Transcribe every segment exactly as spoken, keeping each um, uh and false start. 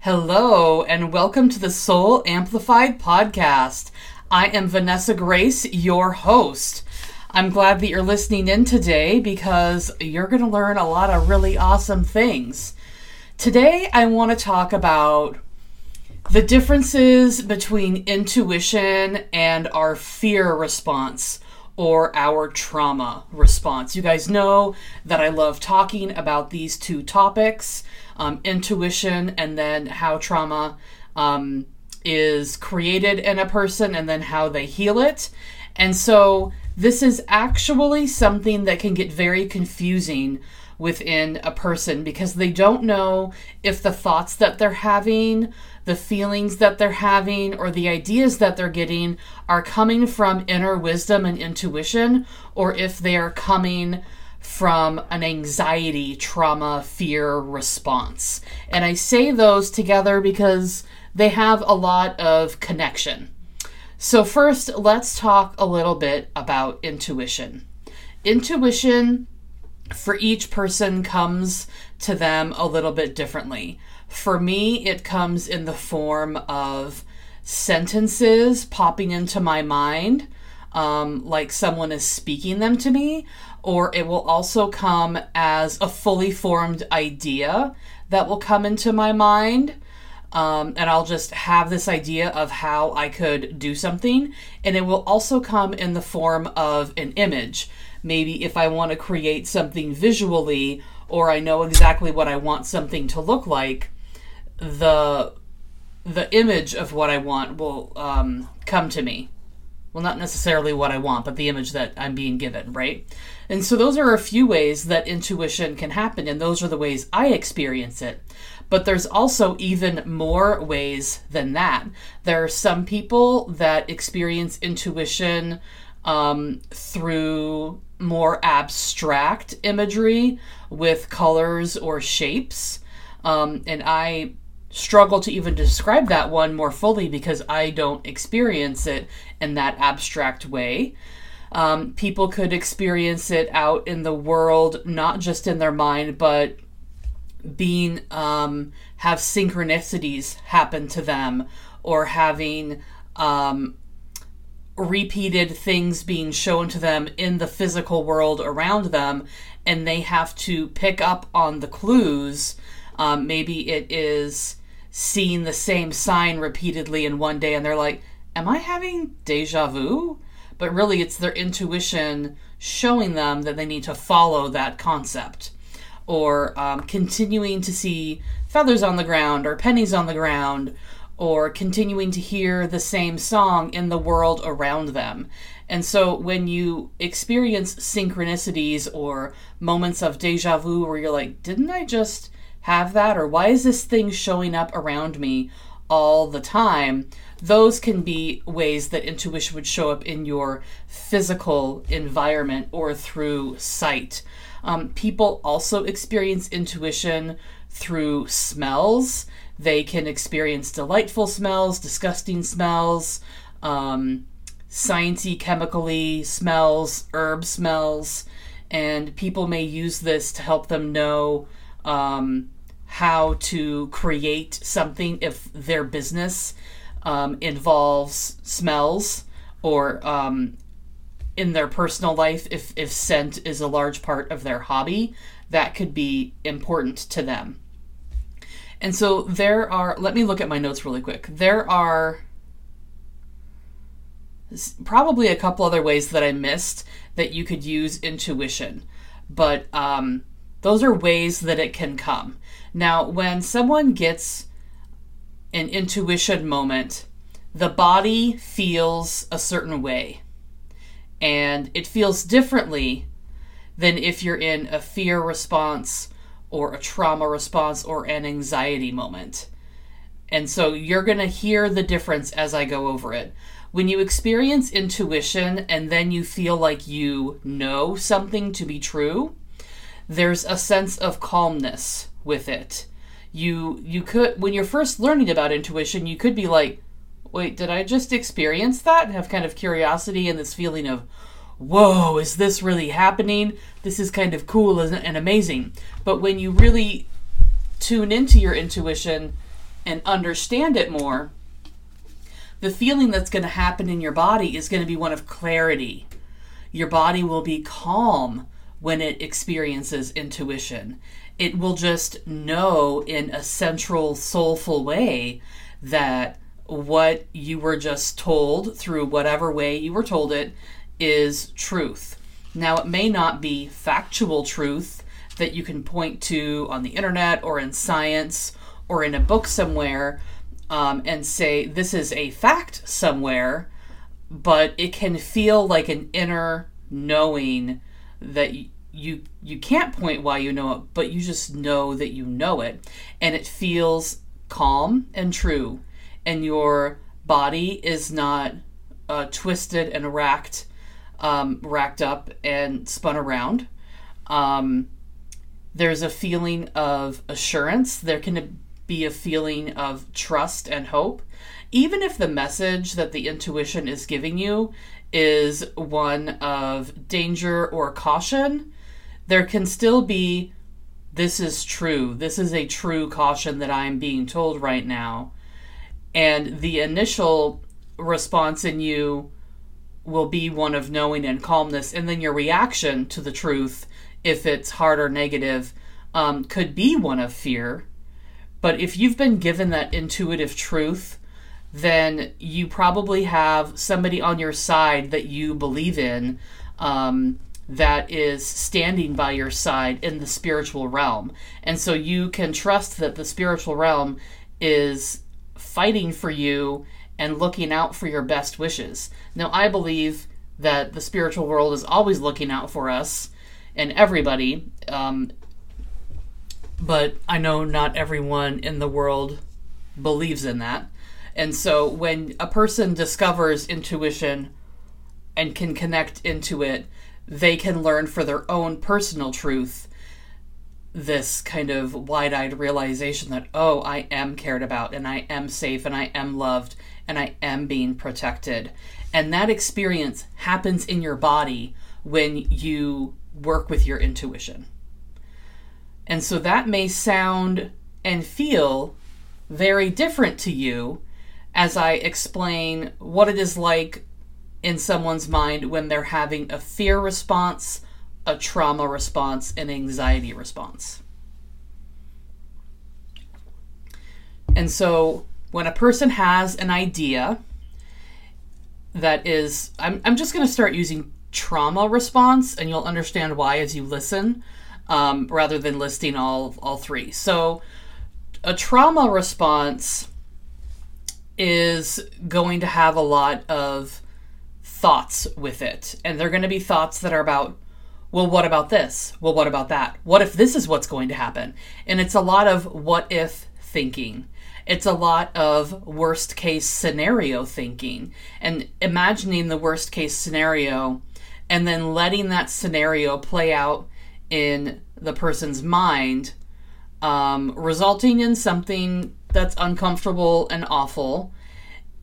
Hello, and welcome to the Soul Amplified podcast. I am Vanessa Grace, your host. I'm glad that you're listening in today because you're going to learn a lot of really awesome things. Today, I want to talk about the differences between intuition and our fear response or our trauma response. You guys know that I love talking about these two topics. Um, intuition, and then how trauma um, is created in a person, and then how they heal it. And so this is actually something that can get very confusing within a person because they don't know if the thoughts that they're having, the feelings that they're having, or the ideas that they're getting are coming from inner wisdom and intuition, or if they are coming from an anxiety, trauma, fear response. And I say those together because they have a lot of connection. So first, let's talk a little bit about intuition. Intuition for each person comes to them a little bit differently. For me, it comes in the form of sentences popping into my mind, um, like someone is speaking them to me, or it will also come as a fully formed idea that will come into my mind. Um, and I'll just have this idea of how I could do something. And it will also come in the form of an image. Maybe if I want to create something visually, or I know exactly what I want something to look like, the, the image of what I want will um, come to me. Well, not necessarily what I want, but the image that I'm being given, right? And so those are a few ways that intuition can happen, and those are the ways I experience it. But there's also even more ways than that. There are some people that experience intuition um, through more abstract imagery with colors or shapes, um, and I struggle to even describe that one more fully because I don't experience it in that abstract way. Um, people could experience it out in the world, not just in their mind, but being, um, have synchronicities happen to them, or having um, repeated things being shown to them in the physical world around them, and they have to pick up on the clues. Um, maybe it is seeing the same sign repeatedly in one day, and they're like, am I having deja vu? But really it's their intuition showing them that they need to follow that concept. Or um, continuing to see feathers on the ground or pennies on the ground, or continuing to hear the same song in the world around them. And so when you experience synchronicities or moments of deja vu where you're like, didn't I just have that? Or why is this thing showing up around me all the time? Those can be ways that intuition would show up in your physical environment or through sight. Um, people also experience intuition through smells. They can experience delightful smells, disgusting smells, um, sciencey, chemically smells, herb smells, and people may use this to help them know um, how to create something if their business um, involves smells, or um, in their personal life, if, if scent is a large part of their hobby, that could be important to them. And so there are, let me look at my notes really quick. There are probably a couple other ways that I missed that you could use intuition, but um, those are ways that it can come. Now, when someone gets an intuition moment, the body feels a certain way. And it feels differently than if you're in a fear response or a trauma response or an anxiety moment. And so you're going to hear the difference as I go over it. When you experience intuition and then you feel like you know something to be true, there's a sense of calmness with it. You you could, when you're first learning about intuition, you could be like, wait, did I just experience that? And have kind of curiosity and this feeling of, whoa, is this really happening? This is kind of cool and amazing. But when you really tune into your intuition and understand it more, the feeling that's going to happen in your body is going to be one of clarity. Your body will be calm when it experiences intuition. It will just know in a central, soulful way that what you were just told through whatever way you were told it is truth. Now, it may not be factual truth that you can point to on the internet or in science or in a book somewhere um, and say this is a fact somewhere, but it can feel like an inner knowing that you, you you can't point why you know it, but you just know that you know it, and it feels calm and true, and your body is not uh, twisted and racked um, racked up and spun around. Um, there's a feeling of assurance. There can be a feeling of trust and hope, even if the message that the intuition is giving you is one of danger or caution. There can still be, this is true. This is a true caution that I'm being told right now. And the initial response in you will be one of knowing and calmness. And then your reaction to the truth, if it's hard or negative, um, could be one of fear. But if you've been given that intuitive truth, then you probably have somebody on your side that you believe in, um, that is standing by your side in the spiritual realm. And so you can trust that the spiritual realm is fighting for you and looking out for your best wishes. Now, I believe that the spiritual world is always looking out for us and everybody, um, but I know not everyone in the world believes in that. And so when a person discovers intuition and can connect into it, they can learn for their own personal truth this kind of wide-eyed realization that, oh, I am cared about, and I am safe, and I am loved, and I am being protected. And that experience happens in your body when you work with your intuition. And so that may sound and feel very different to you as I explain what it is like in someone's mind when they're having a fear response, a trauma response, an anxiety response. And so when a person has an idea that is, I'm, I'm just going to start using trauma response, and you'll understand why as you listen, um, rather than listing all, all three. So a trauma response is going to have a lot of thoughts with it. And they're going to be thoughts that are about, well, what about this? Well, what about that? What if this is what's going to happen? And it's a lot of what if thinking. It's a lot of worst case scenario thinking and imagining the worst case scenario and then letting that scenario play out in the person's mind, um, resulting in something that's uncomfortable and awful.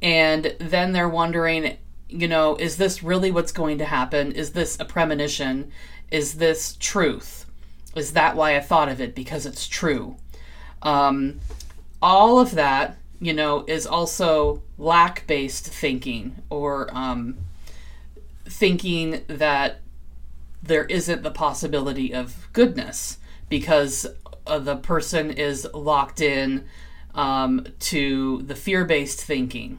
And then they're wondering, you know, is this really what's going to happen? Is this a premonition? Is this truth? Is that why I thought of it? Because it's true. Um, all of that, you know, is also lack-based thinking, or um, thinking that there isn't the possibility of goodness because uh, the person is locked in um, to the fear-based thinking.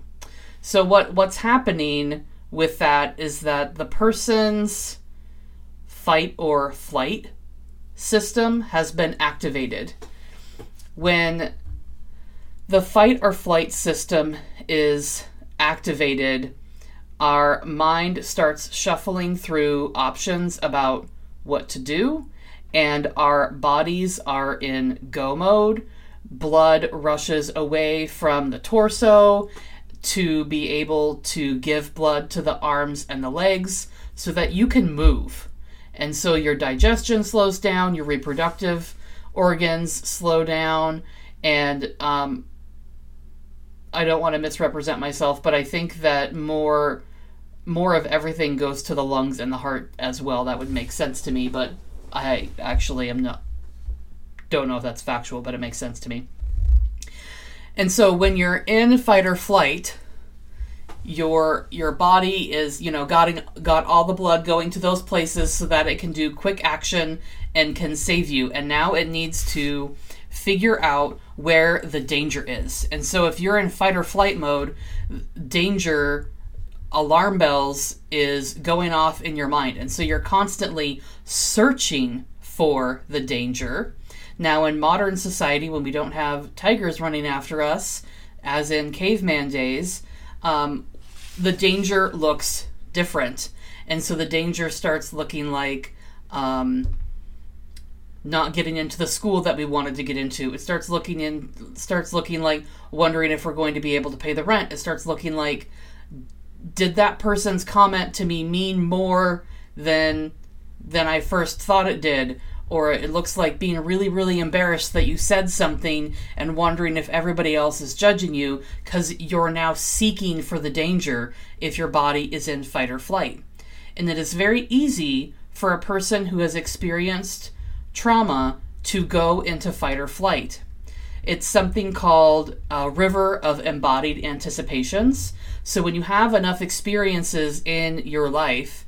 So what, what's happening with that is that the person's fight or flight system has been activated. When the fight or flight system is activated, our mind starts shuffling through options about what to do, and our bodies are in go mode, blood rushes away from the torso to be able to give blood to the arms and the legs so that you can move. And so your digestion slows down, your reproductive organs slow down, and um, I don't want to misrepresent myself, but I think that more more of everything goes to the lungs and the heart as well. That would make sense to me, but I actually am not, don't know if that's factual, but it makes sense to me. And so when you're in fight or flight, your your body is, you know, got, in, got all the blood going to those places so that it can do quick action and can save you. And now it needs to figure out where the danger is. And so if you're in fight or flight mode, danger alarm bells is going off in your mind. And so you're constantly searching for the danger. Now, in modern society, when we don't have tigers running after us, as in caveman days, um, the danger looks different. And so the danger starts looking like um, not getting into the school that we wanted to get into. It starts looking in, starts looking like wondering if we're going to be able to pay the rent. It starts looking like, did that person's comment to me mean more than than I first thought it did? Or it looks like being really, really embarrassed that you said something and wondering if everybody else is judging you, because you're now seeking for the danger if your body is in fight or flight. And it is very easy for a person who has experienced trauma to go into fight or flight. It's something called a river of embodied anticipations. So when you have enough experiences in your life,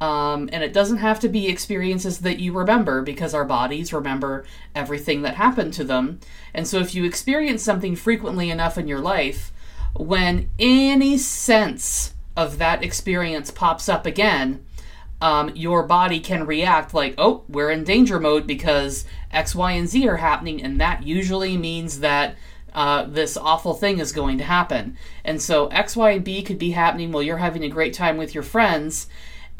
Um, and it doesn't have to be experiences that you remember, because our bodies remember everything that happened to them. And so if you experience something frequently enough in your life, when any sense of that experience pops up again, um, your body can react like, oh, we're in danger mode because X, Y, and Z are happening. And that usually means that Uh, this awful thing is going to happen. And so X, Y, and B could be happening while you're having a great time with your friends.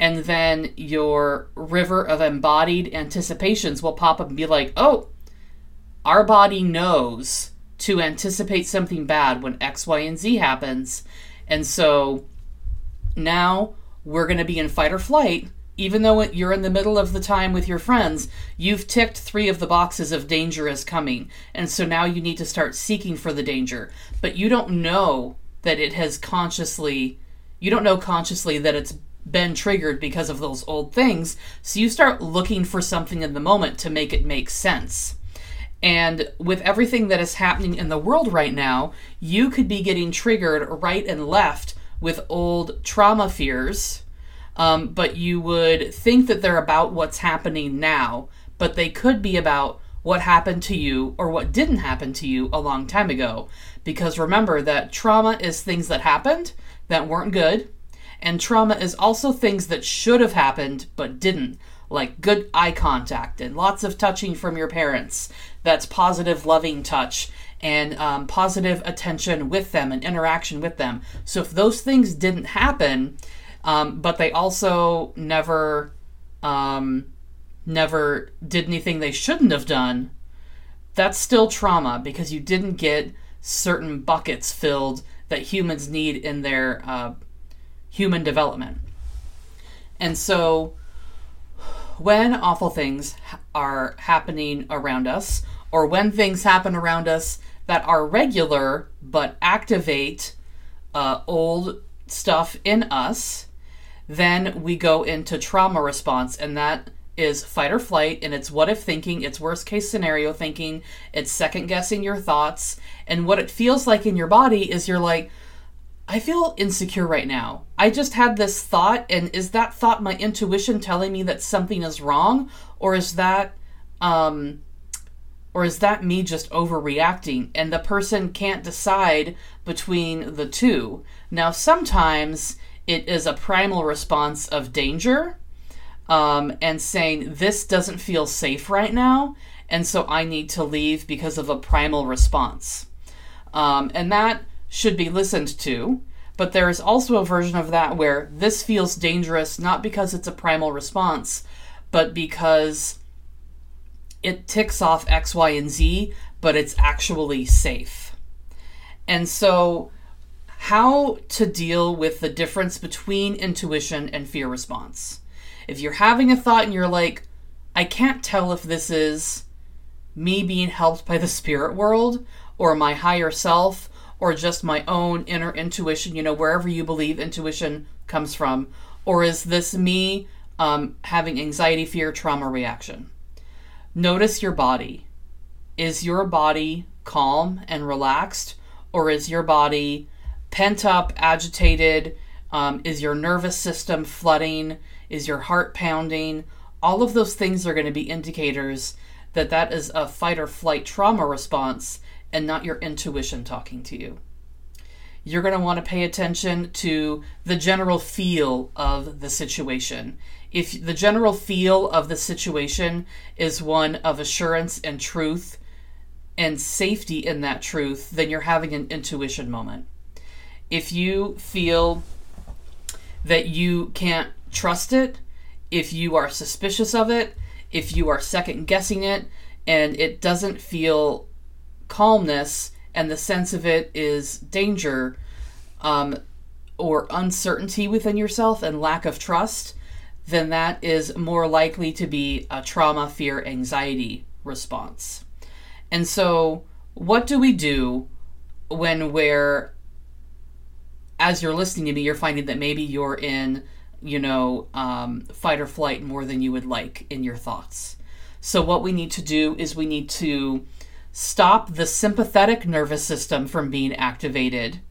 And then your river of embodied anticipations will pop up and be like, oh, our body knows to anticipate something bad when X, Y, and Z happens. And so now we're going to be in fight or flight. Even though you're in the middle of the time with your friends, you've ticked three of the boxes of danger is coming. And so now you need to start seeking for the danger. But you don't know that it has consciously, you don't know consciously that it's been triggered because of those old things. So you start looking for something in the moment to make it make sense. And with everything that is happening in the world right now, you could be getting triggered right and left with old trauma fears, um, but you would think that they're about what's happening now, but they could be about what happened to you or what didn't happen to you a long time ago. Because remember that trauma is things that happened that weren't good. And trauma is also things that should have happened but didn't, like good eye contact and lots of touching from your parents. That's positive, loving touch and um, positive attention with them and interaction with them. So if those things didn't happen, um, but they also never, um, never did anything they shouldn't have done, that's still trauma because you didn't get certain buckets filled that humans need in their uh human development. And so when awful things are happening around us, or when things happen around us that are regular but activate uh, old stuff in us, then we go into trauma response. And that is fight or flight. And it's what if thinking, it's worst case scenario thinking, it's second guessing your thoughts. And what it feels like in your body is you're like, I feel insecure right now. I just had this thought, and is that thought my intuition telling me that something is wrong, or is that, um, or is that me just overreacting? And the person can't decide between the two. Now, sometimes it is a primal response of danger, um, and saying this doesn't feel safe right now, and so I need to leave because of a primal response, um, and that should be listened to. But there is also a version of that where this feels dangerous, not because it's a primal response, but because it ticks off X, Y, and Z, but it's actually safe. And so how to deal with the difference between intuition and fear response. If you're having a thought and you're like, I can't tell if this is me being helped by the spirit world or my higher self or just my own inner intuition, you know, wherever you believe intuition comes from, or is this me um, having anxiety, fear, trauma reaction? Notice your body. Is your body calm and relaxed, or is your body pent up, agitated? Um, is your nervous system flooding? Is your heart pounding? All of those things are going to be indicators that that is a fight or flight trauma response and not your intuition talking to you. You're going to want to pay attention to the general feel of the situation. If the general feel of the situation is one of assurance and truth and safety in that truth, then you're having an intuition moment. If you feel that you can't trust it, if you are suspicious of it, if you are second guessing it, and it doesn't feel calmness, and the sense of it is danger um, or uncertainty within yourself and lack of trust, then that is more likely to be a trauma, fear, anxiety response. And so what do we do when we're, as you're listening to me, you're finding that maybe you're in, you know, um, fight or flight more than you would like in your thoughts. So what we need to do is we need to stop the sympathetic nervous system from being activated,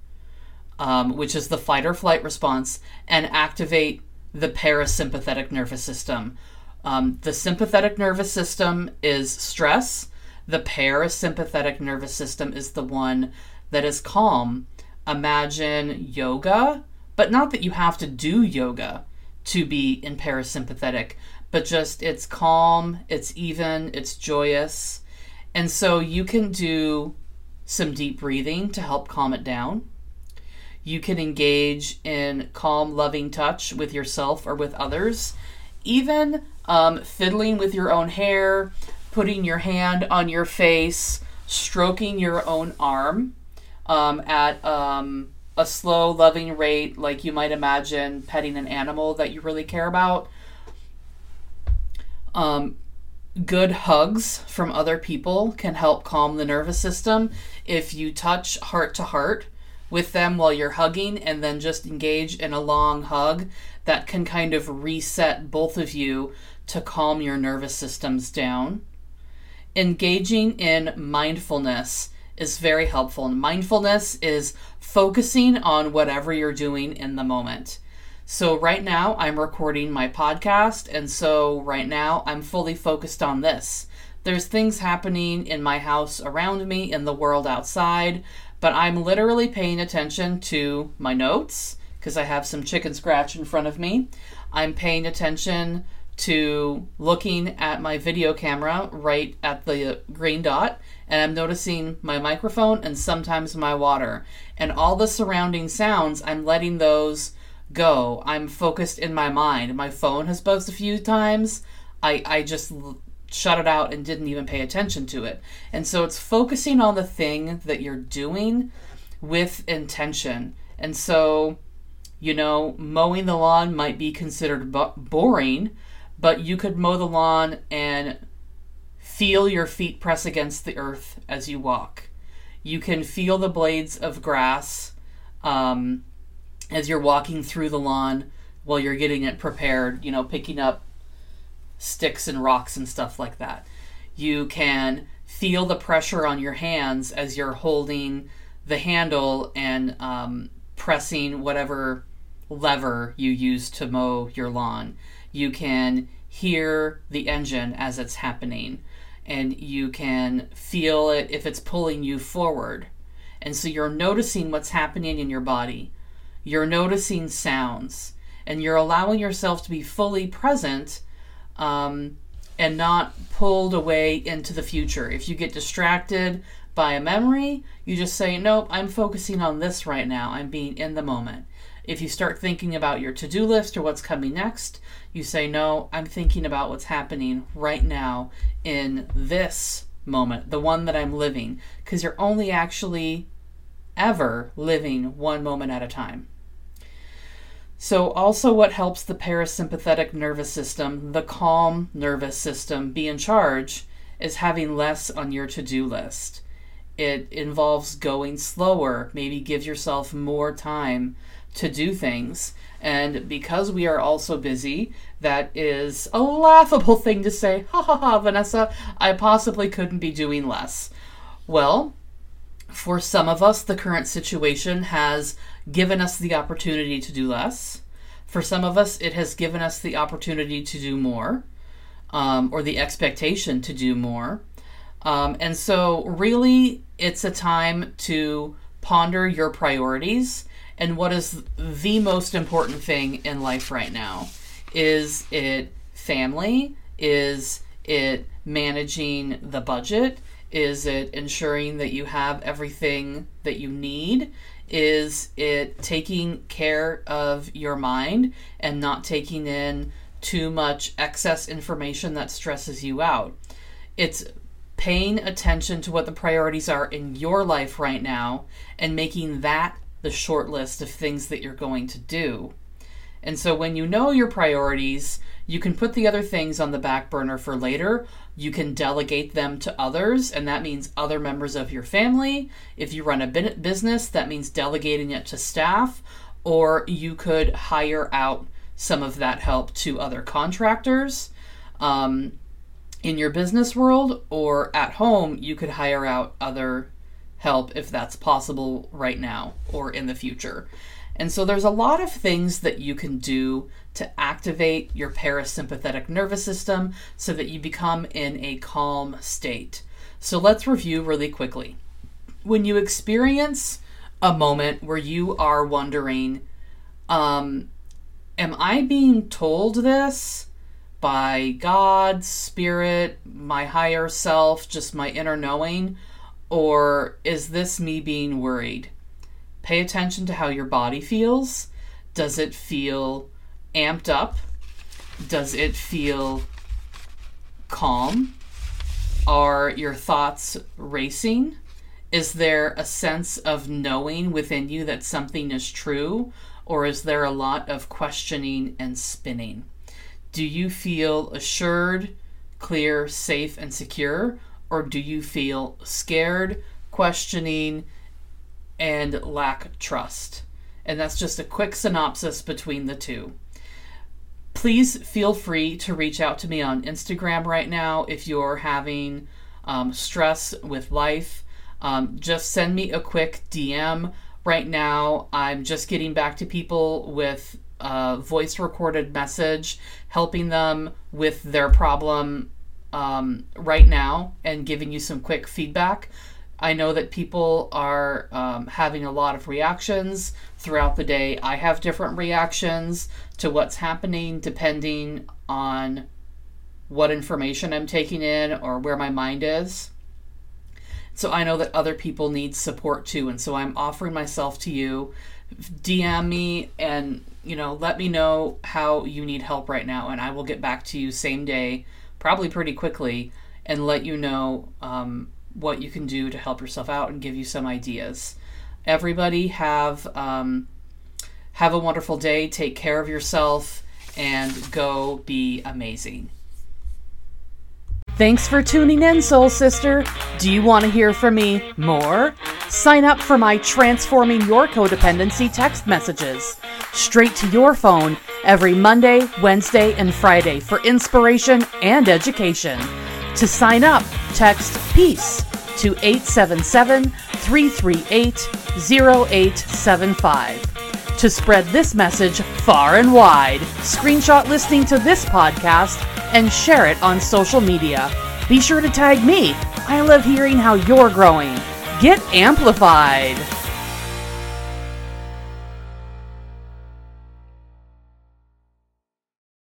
um, which is the fight or flight response, and activate the parasympathetic nervous system. Um, the sympathetic nervous system is stress. The parasympathetic nervous system is the one that is calm. Imagine yoga, but not that you have to do yoga to be in parasympathetic, but just it's calm, it's even, it's joyous. And so you can do some deep breathing to help calm it down. You can engage in calm, loving touch with yourself or with others. Even um, fiddling with your own hair, putting your hand on your face, stroking your own arm um, at um, a slow, loving rate, like you might imagine petting an animal that you really care about. Um, Good hugs from other people can help calm the nervous system. If you touch heart to heart with them while you're hugging and then just engage in a long hug, that can kind of reset both of you to calm your nervous systems down. Engaging in mindfulness is very helpful. And mindfulness is focusing on whatever you're doing in the moment. So right now I'm recording my podcast, and so right now I'm fully focused on this. There's things happening in my house around me, in the world outside, but I'm literally paying attention to my notes because I have some chicken scratch in front of me. I'm paying attention to looking at my video camera right at the green dot, and I'm noticing my microphone and sometimes my water. And all the surrounding sounds, I'm letting those go. I'm focused in my mind. My phone has buzzed a few times. I, I just l- shut it out and didn't even pay attention to it. And so it's focusing on the thing that you're doing with intention. And so, you know, mowing the lawn might be considered b- boring, but you could mow the lawn and feel your feet press against the earth as you walk. You can feel the blades of grass, um, as you're walking through the lawn while you're getting it prepared, you know, picking up sticks and rocks and stuff like that. You can feel the pressure on your hands as you're holding the handle and um, pressing whatever lever you use to mow your lawn. You can hear the engine as it's happening, and you can feel it if it's pulling you forward. And so you're noticing what's happening in your body. You're noticing sounds, and you're allowing yourself to be fully present um, and not pulled away into the future. If you get distracted by a memory, you just say, nope, I'm focusing on this right now. I'm being in the moment. If you start thinking about your to-do list or what's coming next, you say, no, I'm thinking about what's happening right now in this moment, the one that I'm living, because you're only actually ever living one moment at a time. So also what helps the parasympathetic nervous system, the calm nervous system, be in charge is having less on your to-do list. It involves going slower, maybe give yourself more time to do things. And because we are all so busy, that is a laughable thing to say, ha ha ha, Vanessa, I possibly couldn't be doing less. Well, for some of us, the current situation has given us the opportunity to do less. For some of us, it has given us the opportunity to do more, um, or the expectation to do more. Um, and so really, it's a time to ponder your priorities and what is the most important thing in life right now. Is it family? Is it managing the budget? Is it ensuring that you have everything that you need? Is it taking care of your mind and not taking in too much excess information that stresses you out? It's paying attention to what the priorities are in your life right now and making that the short list of things that you're going to do. And so when you know your priorities, you can put the other things on the back burner for later. You can delegate them to others, and that means other members of your family. If you run a business, that means delegating it to staff, or you could hire out some of that help to other contractors. Um, in your business world or at home, you could hire out other help if that's possible right now or in the future. And so there's a lot of things that you can do to activate your parasympathetic nervous system so that you become in a calm state. So let's review really quickly. When you experience a moment where you are wondering, um, am I being told this by God, spirit, my higher self, just my inner knowing, or is this me being worried? Pay attention to how your body feels. Does it feel amped up? Does it feel calm? Are your thoughts racing? Is there a sense of knowing within you that something is true, or is there a lot of questioning and spinning? Do you feel assured, clear, safe, and secure, or do you feel scared, questioning, and lack trust? And that's just a quick synopsis between the two. Please feel free to reach out to me on Instagram right now if you're having um, stress with life. Um, just send me a quick D M. Right now, I'm just getting back to people with a voice recorded message, helping them with their problem um, right now and giving you some quick feedback. I know that people are um, having a lot of reactions throughout the day. I have different reactions to what's happening depending on what information I'm taking in or where my mind is. So I know that other people need support too. And so I'm offering myself to you. D M me and, you know, let me know how you need help right now. And I will get back to you same day, probably pretty quickly, and let you know um, what you can do to help yourself out and give you some ideas. Everybody have um, have a wonderful day. Take care of yourself and go be amazing. Thanks for tuning in, Soul Sister. Do you want to hear from me more? Sign up for my Transforming Your Codependency text messages straight to your phone every Monday, Wednesday, and Friday for inspiration and education. To sign up, text PEACE to eight seven seven, three three eight, zero eight seven five. To spread this message far and wide, screenshot listening to this podcast and share it on social media. Be sure to tag me. I love hearing how you're growing. Get amplified!